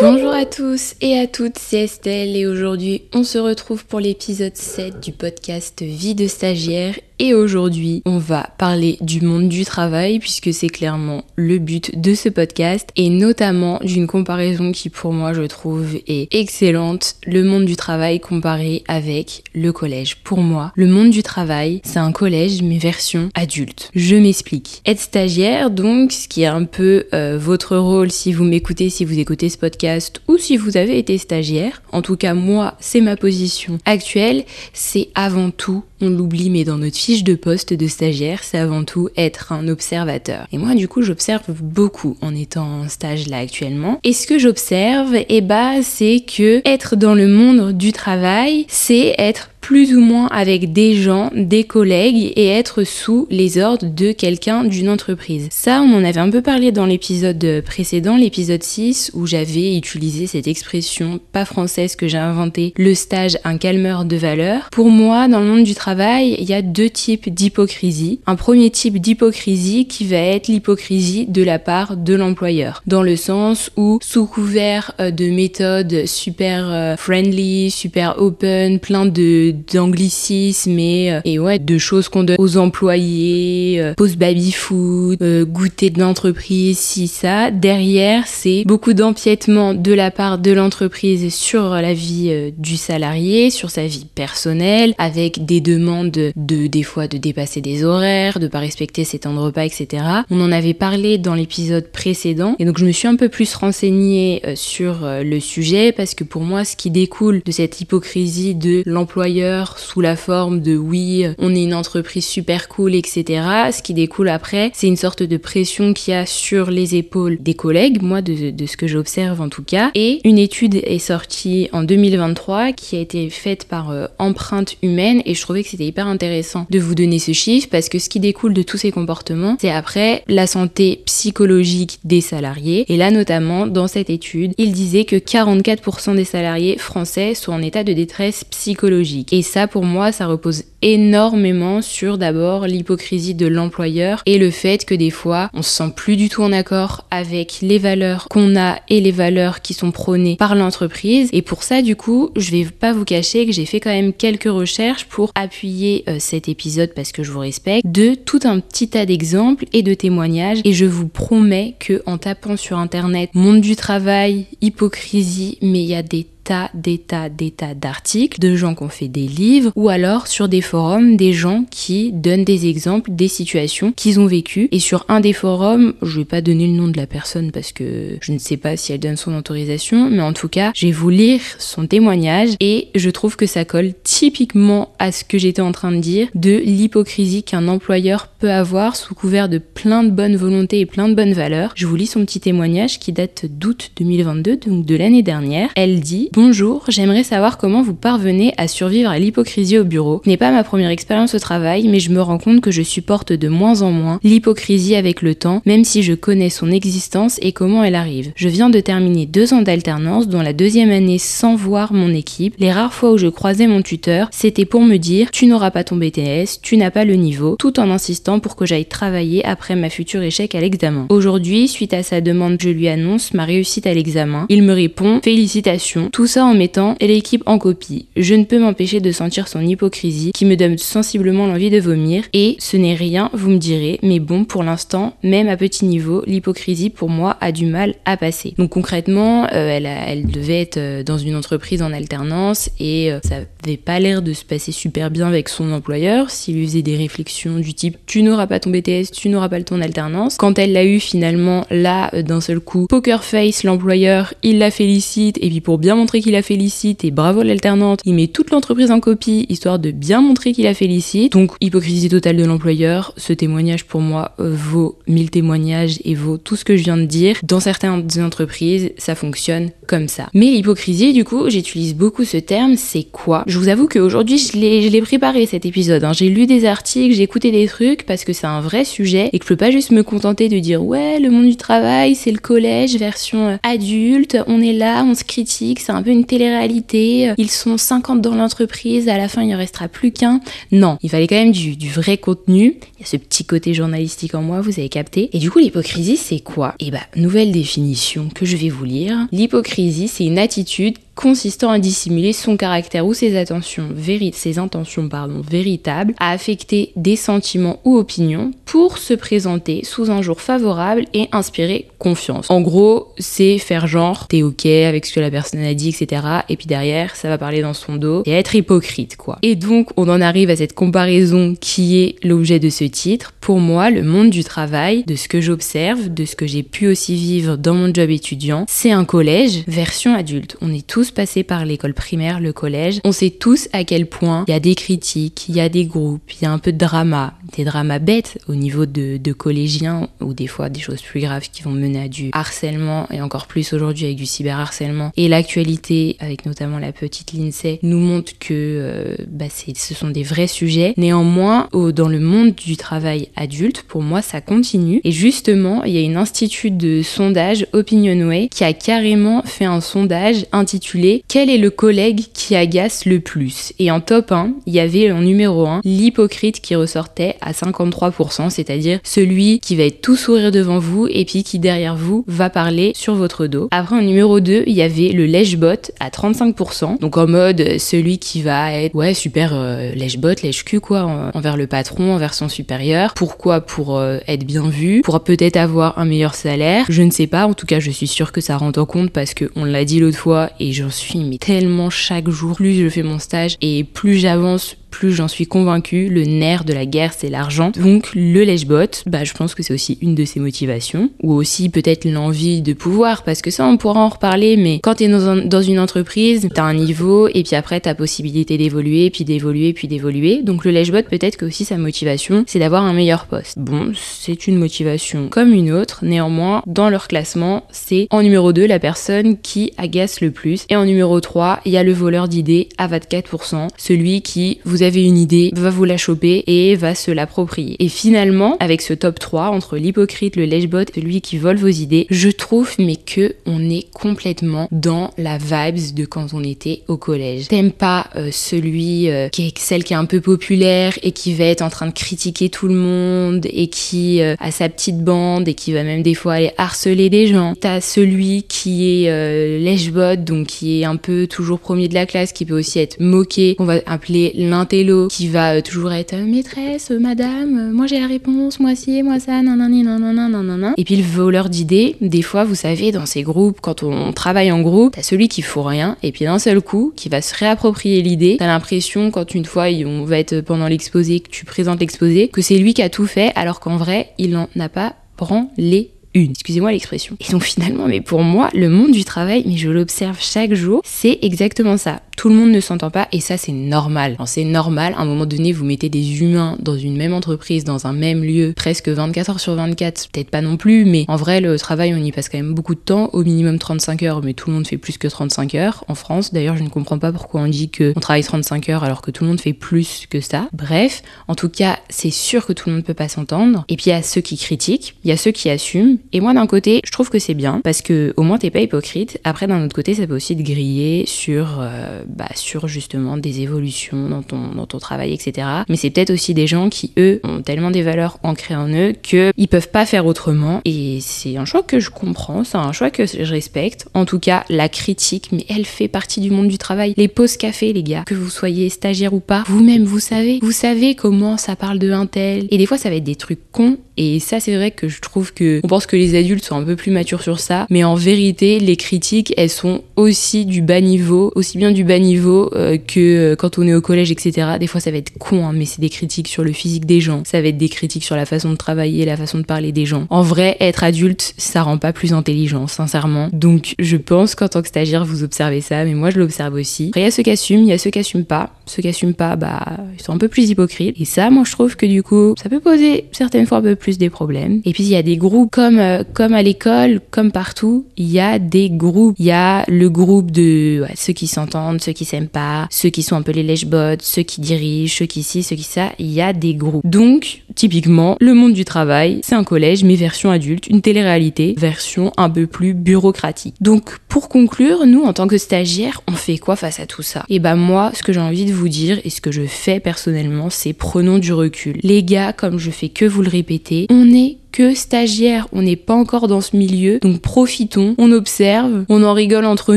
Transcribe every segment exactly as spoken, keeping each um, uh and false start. Bonjour à tous et à toutes, c'est Estelle et aujourd'hui on se retrouve pour l'épisode sept du podcast Vie de stagiaire et aujourd'hui on va parler du monde du travail puisque c'est clairement le but de ce podcast et notamment d'une comparaison qui pour moi je trouve est excellente, le monde du travail comparé avec le collège. Pour moi, le monde du travail c'est un collège mais version adulte. Je m'explique. Être stagiaire donc, ce qui est un peu euh, votre rôle si vous m'écoutez, si vous écoutez ce podcast, podcast ou si vous avez été stagiaire, en tout cas moi c'est ma position actuelle, c'est avant tout, on l'oublie mais dans notre fiche de poste de stagiaire c'est avant tout être un observateur. Et moi du coup j'observe beaucoup en étant en stage là actuellement. Et ce que j'observe, eh ben, c'est que être dans le monde du travail c'est être plus ou moins avec des gens, des collègues et être sous les ordres de quelqu'un d'une entreprise. Ça, on en avait un peu parlé dans l'épisode précédent, l'épisode six, où j'avais utilisé cette expression pas française que j'ai inventée, le stage, un calmeur de valeur. Pour moi, dans le monde du travail, il y a deux types d'hypocrisie. Un premier type d'hypocrisie qui va être l'hypocrisie de la part de l'employeur, dans le sens où, sous couvert de méthodes super friendly, super open, plein de d'anglicisme et, et ouais, de choses qu'on donne aux employés, euh, pause baby-foot, euh, goûter de l'entreprise, si ça. Derrière, c'est beaucoup d'empiètement de la part de l'entreprise sur la vie euh, du salarié, sur sa vie personnelle, avec des demandes de, des fois, de dépasser des horaires, de pas respecter ses temps de repas, et cetera. On en avait parlé dans l'épisode précédent et donc je me suis un peu plus renseignée euh, sur euh, le sujet parce que pour moi, ce qui découle de cette hypocrisie de l'employeur sous la forme de oui, on est une entreprise super cool, et cetera. Ce qui découle après, c'est une sorte de pression qu'il y a sur les épaules des collègues, moi de, de ce que j'observe en tout cas. Et une étude est sortie en deux mille vingt-trois qui a été faite par euh, Empreinte Humaine et je trouvais que c'était hyper intéressant de vous donner ce chiffre parce que ce qui découle de tous ces comportements, c'est après la santé psychologique des salariés. Et là notamment, dans cette étude, il disait que quarante-quatre pour cent des salariés français sont en état de détresse psychologique. Et ça, pour moi, ça repose énormément sur d'abord l'hypocrisie de l'employeur et le fait que des fois, on se sent plus du tout en accord avec les valeurs qu'on a et les valeurs qui sont prônées par l'entreprise. Et pour ça, du coup, je vais pas vous cacher que j'ai fait quand même quelques recherches pour appuyer euh, cet épisode parce que je vous respecte, de tout un petit tas d'exemples et de témoignages. Et je vous promets que en tapant sur internet, monde du travail, hypocrisie, mais il y a des des tas, des tas d'articles, de gens qui ont fait des livres ou alors sur des forums des gens qui donnent des exemples des situations qu'ils ont vécues. Et sur un des forums, je vais pas donner le nom de la personne parce que je ne sais pas si elle donne son autorisation, mais en tout cas je vais vous lire son témoignage et je trouve que ça colle typiquement à ce que j'étais en train de dire, de l'hypocrisie qu'un employeur peut avoir sous couvert de plein de bonnes volontés et plein de bonnes valeurs. Je vous lis son petit témoignage qui date d'août deux mille vingt-deux, donc de l'année dernière. Elle dit: bonjour, j'aimerais savoir comment vous parvenez à survivre à l'hypocrisie au bureau. Ce n'est pas ma première expérience au travail, mais je me rends compte que je supporte de moins en moins l'hypocrisie avec le temps, même si je connais son existence et comment elle arrive. Je viens de terminer deux ans d'alternance, dont la deuxième année sans voir mon équipe. Les rares fois où je croisais mon tuteur, c'était pour me dire « tu n'auras pas ton B T S, tu n'as pas le niveau », tout en insistant pour que j'aille travailler après ma future échec à l'examen. Aujourd'hui, suite à sa demande, je lui annonce ma réussite à l'examen. Il me répond « félicitations ». Tout ça en mettant l'équipe en copie. Je ne peux m'empêcher de sentir son hypocrisie qui me donne sensiblement l'envie de vomir. Et ce n'est rien, vous me direz, mais bon, pour l'instant, même à petit niveau, l'hypocrisie pour moi a du mal à passer. Donc concrètement, euh, elle, a, elle devait être dans une entreprise en alternance et euh, ça n'avait pas l'air de se passer super bien avec son employeur. S'il lui faisait des réflexions du type « tu n'auras pas ton B T S, tu n'auras pas ton alternance ». Quand elle l'a eu finalement, là, euh, d'un seul coup, poker face, l'employeur, il la félicite et puis pour bien montrer qu'il la félicite et bravo l'alternante, il met toute l'entreprise en copie histoire de bien montrer qu'il la félicite. Donc hypocrisie totale de l'employeur. Ce témoignage pour moi euh, vaut mille témoignages et vaut tout ce que je viens de dire. Dans certaines entreprises, ça fonctionne comme ça. Mais l'hypocrisie, du coup, j'utilise beaucoup ce terme, c'est quoi? Je vous avoue j'avoue qu'aujourd'hui, je l'ai, je l'ai préparé cet épisode. Hein. J'ai lu des articles, j'ai écouté des trucs parce que c'est un vrai sujet et que je peux pas juste me contenter de dire ouais, le monde du travail, c'est le collège version adulte, on est là, on se critique, c'est un peu une télé-réalité, ils sont cinquante dans l'entreprise, à la fin, il en restera plus qu'un. Non, il fallait quand même du, du vrai contenu. Il y a ce petit côté journalistique en moi, vous avez capté. Et du coup, l'hypocrisie, c'est quoi ? Eh bah, nouvelle définition que je vais vous lire. L'hypocrisie, c'est une attitude consistant à dissimuler son caractère ou ses attentions, véri- ses intentions pardon, véritables, à affecter des sentiments ou opinions pour se présenter sous un jour favorable et inspirer confiance. En gros, c'est faire genre, t'es ok avec ce que la personne a dit, et cetera. Et puis derrière, ça va parler dans son dos et être hypocrite, quoi. Et donc, on en arrive à cette comparaison qui est l'objet de ce titre. Pour moi, le monde du travail, de ce que j'observe, de ce que j'ai pu aussi vivre dans mon job étudiant, c'est un collège version adulte. On est tous passés par l'école primaire, le collège. On sait tous à quel point il y a des critiques, il y a des groupes, il y a un peu de drama, des dramas bêtes au niveau de, de collégiens ou des fois des choses plus graves qui vont mener à du harcèlement et encore plus aujourd'hui avec du cyberharcèlement. Et l'actualité, avec notamment la petite Lindsay, nous montre que euh, bah c'est, ce sont des vrais sujets. Néanmoins, au, dans le monde du travail adulte, pour moi, ça continue. Et justement, il y a une institut de sondage, Opinion Way, qui a carrément fait un sondage intitulé « Quel est le collègue qui agace le plus ?» Et en top un, il y avait en numéro un l'hypocrite qui ressortait à cinquante-trois pour cent, c'est-à-dire celui qui va être tout sourire devant vous et puis qui derrière vous va parler sur votre dos. Après en numéro deux, il y avait le lèche-botte à trente-cinq pour cent, donc en mode celui qui va être ouais super euh, lèche-botte, lèche-cul quoi, envers le patron, envers son supérieur. Pourquoi ? Pour euh, être bien vu, pour peut-être avoir un meilleur salaire, je ne sais pas, en tout cas je suis sûre que ça rentre en compte parce qu'on l'a dit l'autre fois et je j'en suis mais tellement chaque jour, plus je fais mon stage et plus j'avance, plus j'en suis convaincue, le nerf de la guerre c'est l'argent. Donc le lèche-botte, bah je pense que c'est aussi une de ses motivations, ou aussi peut-être l'envie de pouvoir, parce que ça on pourra en reparler, mais quand t'es dans, un, dans une entreprise, t'as un niveau, et puis après t'as possibilité d'évoluer, puis d'évoluer, puis d'évoluer, donc le lèche-botte peut-être que aussi sa motivation c'est d'avoir un meilleur poste. Bon, c'est une motivation comme une autre, néanmoins dans leur classement, c'est en numéro deux la personne qui agace le plus, et en numéro trois, il y a le voleur d'idées à vingt-quatre pour cent, celui qui vous Vous avez une idée, va vous la choper et va se l'approprier. Et finalement, avec ce top trois, entre l'hypocrite, le lèche-botte, celui qui vole vos idées, je trouve mais que on est complètement dans la vibes de quand on était au collège. T'aimes pas euh, celui euh, qui est celle qui est un peu populaire et qui va être en train de critiquer tout le monde et qui euh, a sa petite bande et qui va même des fois aller harceler des gens. T'as celui qui est euh, lèche-botte, donc qui est un peu toujours premier de la classe, qui peut aussi être moqué, qu'on va appeler l'intérêt qui va toujours être « maîtresse, madame, moi j'ai la réponse, moi ci, moi ça, nanani, nanana, nanana ». Et puis le voleur d'idées, des fois, vous savez, dans ces groupes, quand on travaille en groupe, t'as celui qui fout rien, et puis d'un seul coup, qui va se réapproprier l'idée. T'as l'impression, quand une fois, on va être pendant l'exposé, que tu présentes l'exposé, que c'est lui qui a tout fait, alors qu'en vrai, il n'en a pas branlé. Une. Excusez-moi l'expression. Et donc finalement, mais pour moi, le monde du travail, mais je l'observe chaque jour, c'est exactement ça. Tout le monde ne s'entend pas et ça, c'est normal. Alors, c'est normal, à un moment donné, vous mettez des humains dans une même entreprise, dans un même lieu, presque vingt-quatre heures sur vingt-quatre, peut-être pas non plus, mais en vrai, le travail, on y passe quand même beaucoup de temps, au minimum trente-cinq heures, mais tout le monde fait plus que trente-cinq heures en France. D'ailleurs, je ne comprends pas pourquoi on dit qu'on travaille trente-cinq heures alors que tout le monde fait plus que ça. Bref, en tout cas, c'est sûr que tout le monde ne peut pas s'entendre. Et puis, il y a ceux qui critiquent, il y a ceux qui assument. Et moi d'un côté je trouve que c'est bien parce que au moins t'es pas hypocrite. Après d'un autre côté ça peut aussi te griller sur euh, bah sur justement des évolutions dans ton dans ton travail, etc. Mais c'est peut-être aussi des gens qui eux ont tellement des valeurs ancrées en eux que ils peuvent pas faire autrement et c'est un choix que je comprends, c'est un choix que je respecte. En tout cas la critique, mais elle fait partie du monde du travail. Les pauses café les gars, que vous soyez stagiaire ou pas, vous-même vous savez, vous savez comment ça parle de un tel et des fois ça va être des trucs cons et ça c'est vrai que je trouve que on pense que les adultes sont un peu plus matures sur ça, mais en vérité, les critiques, elles sont aussi du bas niveau, aussi bien du bas niveau euh, que euh, quand on est au collège, et cetera. Des fois, ça va être con, hein, mais c'est des critiques sur le physique des gens, ça va être des critiques sur la façon de travailler, la façon de parler des gens. En vrai, être adulte, ça rend pas plus intelligent, sincèrement. Donc, je pense qu'en tant que stagiaire, vous observez ça, mais moi, je l'observe aussi. Après, il y a ceux qui assument, il y a ceux qui assument pas. Ceux qui assument pas, bah, ils sont un peu plus hypocrites. Et ça, moi, je trouve que du coup, ça peut poser certaines fois un peu plus plus des problèmes. Et puis il y a des groupes, comme, euh, comme à l'école, comme partout, il y a des groupes. Il y a le groupe de ouais, ceux qui s'entendent, ceux qui s'aiment pas, ceux qui sont un peu les lèche-bottes, ceux qui dirigent, ceux qui ci, ceux qui ça, il y a des groupes. Donc, typiquement, le monde du travail, c'est un collège, mais version adulte, une télé-réalité, version un peu plus bureaucratique. Donc, pour conclure, nous, en tant que stagiaires, on fait quoi face à tout ça? Et bah moi, ce que j'ai envie de vous dire, et ce que je fais personnellement, c'est prenons du recul. Les gars, comme je fais que vous le répéter, on est que stagiaire, on n'est pas encore dans ce milieu, donc profitons, on observe, on en rigole entre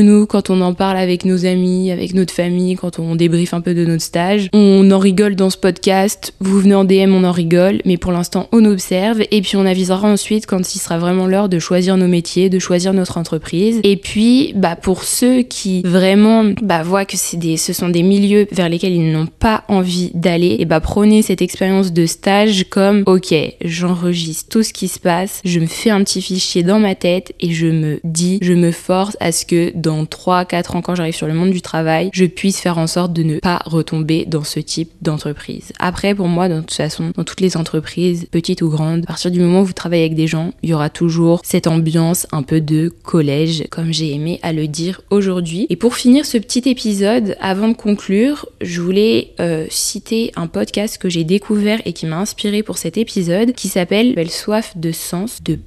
nous quand on en parle avec nos amis, avec notre famille, quand on débriefe un peu de notre stage, on en rigole dans ce podcast, vous venez en D M, on en rigole, mais pour l'instant on observe, et puis on avisera ensuite quand il sera vraiment l'heure de choisir nos métiers, de choisir notre entreprise. Et puis bah pour ceux qui vraiment bah voient que c'est des, ce sont des milieux vers lesquels ils n'ont pas envie d'aller, et bah prenez cette expérience de stage comme ok, j'enregistre tout ce qui se passe, je me fais un petit fichier dans ma tête et je me dis, je me force à ce que dans trois à quatre ans quand j'arrive sur le monde du travail, je puisse faire en sorte de ne pas retomber dans ce type d'entreprise. Après pour moi, de toute façon, dans toutes les entreprises, petites ou grandes, à partir du moment où vous travaillez avec des gens, il y aura toujours cette ambiance un peu de collège, comme j'ai aimé à le dire aujourd'hui. Et pour finir ce petit épisode, avant de conclure, je voulais euh, citer un podcast que j'ai découvert et qui m'a inspiré pour cet épisode, qui s'appelle Soif de Sens de Pierre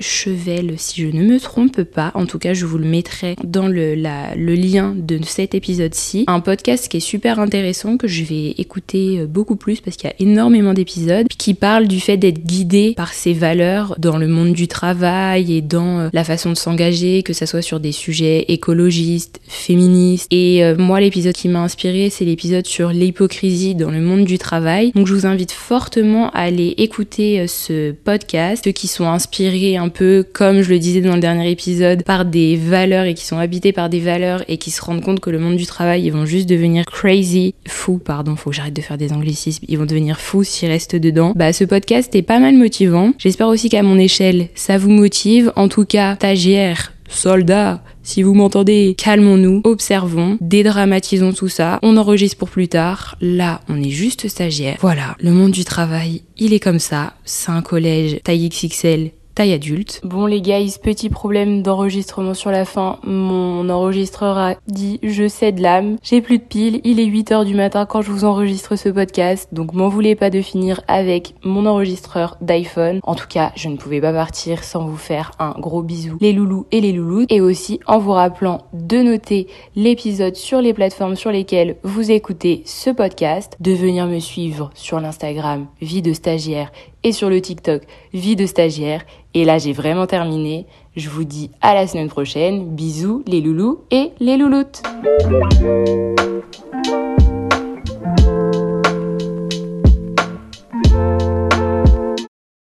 Chevelle, si je ne me trompe pas. En tout cas, je vous le mettrai dans le, la, le lien de cet épisode-ci. Un podcast qui est super intéressant, que je vais écouter beaucoup plus parce qu'il y a énormément d'épisodes, qui parle du fait d'être guidé par ses valeurs dans le monde du travail et dans la façon de s'engager, que ça soit sur des sujets écologistes, féministes. Et euh, moi, l'épisode qui m'a inspiré, c'est l'épisode sur l'hypocrisie dans le monde du travail. Donc, je vous invite fortement à aller écouter ce podcast, ceux qui sont inspirés un peu, comme je le disais dans le dernier épisode, par des valeurs et qui sont habités par des valeurs et qui se rendent compte que le monde du travail, ils vont juste devenir crazy, fous, pardon, faut que j'arrête de faire des anglicismes, ils vont devenir fous s'ils restent dedans. Bah ce podcast est pas mal motivant, j'espère aussi qu'à mon échelle, ça vous motive, en tout cas, stagiaire, soldat, si vous m'entendez, calmons-nous, observons, dédramatisons tout ça, on enregistre pour plus tard, là on est juste stagiaire. Voilà, le monde du travail, il est comme ça, c'est un collège taille X X L, taille adulte. Bon les guys, petit problème d'enregistrement sur la fin, mon enregistreur a dit je cède l'âme, j'ai plus de piles, il est huit heures du matin quand je vous enregistre ce podcast, donc m'en voulez pas de finir avec mon enregistreur d'iPhone. En tout cas, je ne pouvais pas partir sans vous faire un gros bisou, les loulous et les louloutes, et aussi en vous rappelant de noter l'épisode sur les plateformes sur lesquelles vous écoutez ce podcast, de venir me suivre sur l'Instagram Vie de Stagiaire et sur le TikTok Vie de Stagiaire. Et là, j'ai vraiment terminé. Je vous dis à la semaine prochaine. Bisous les loulous et les louloutes.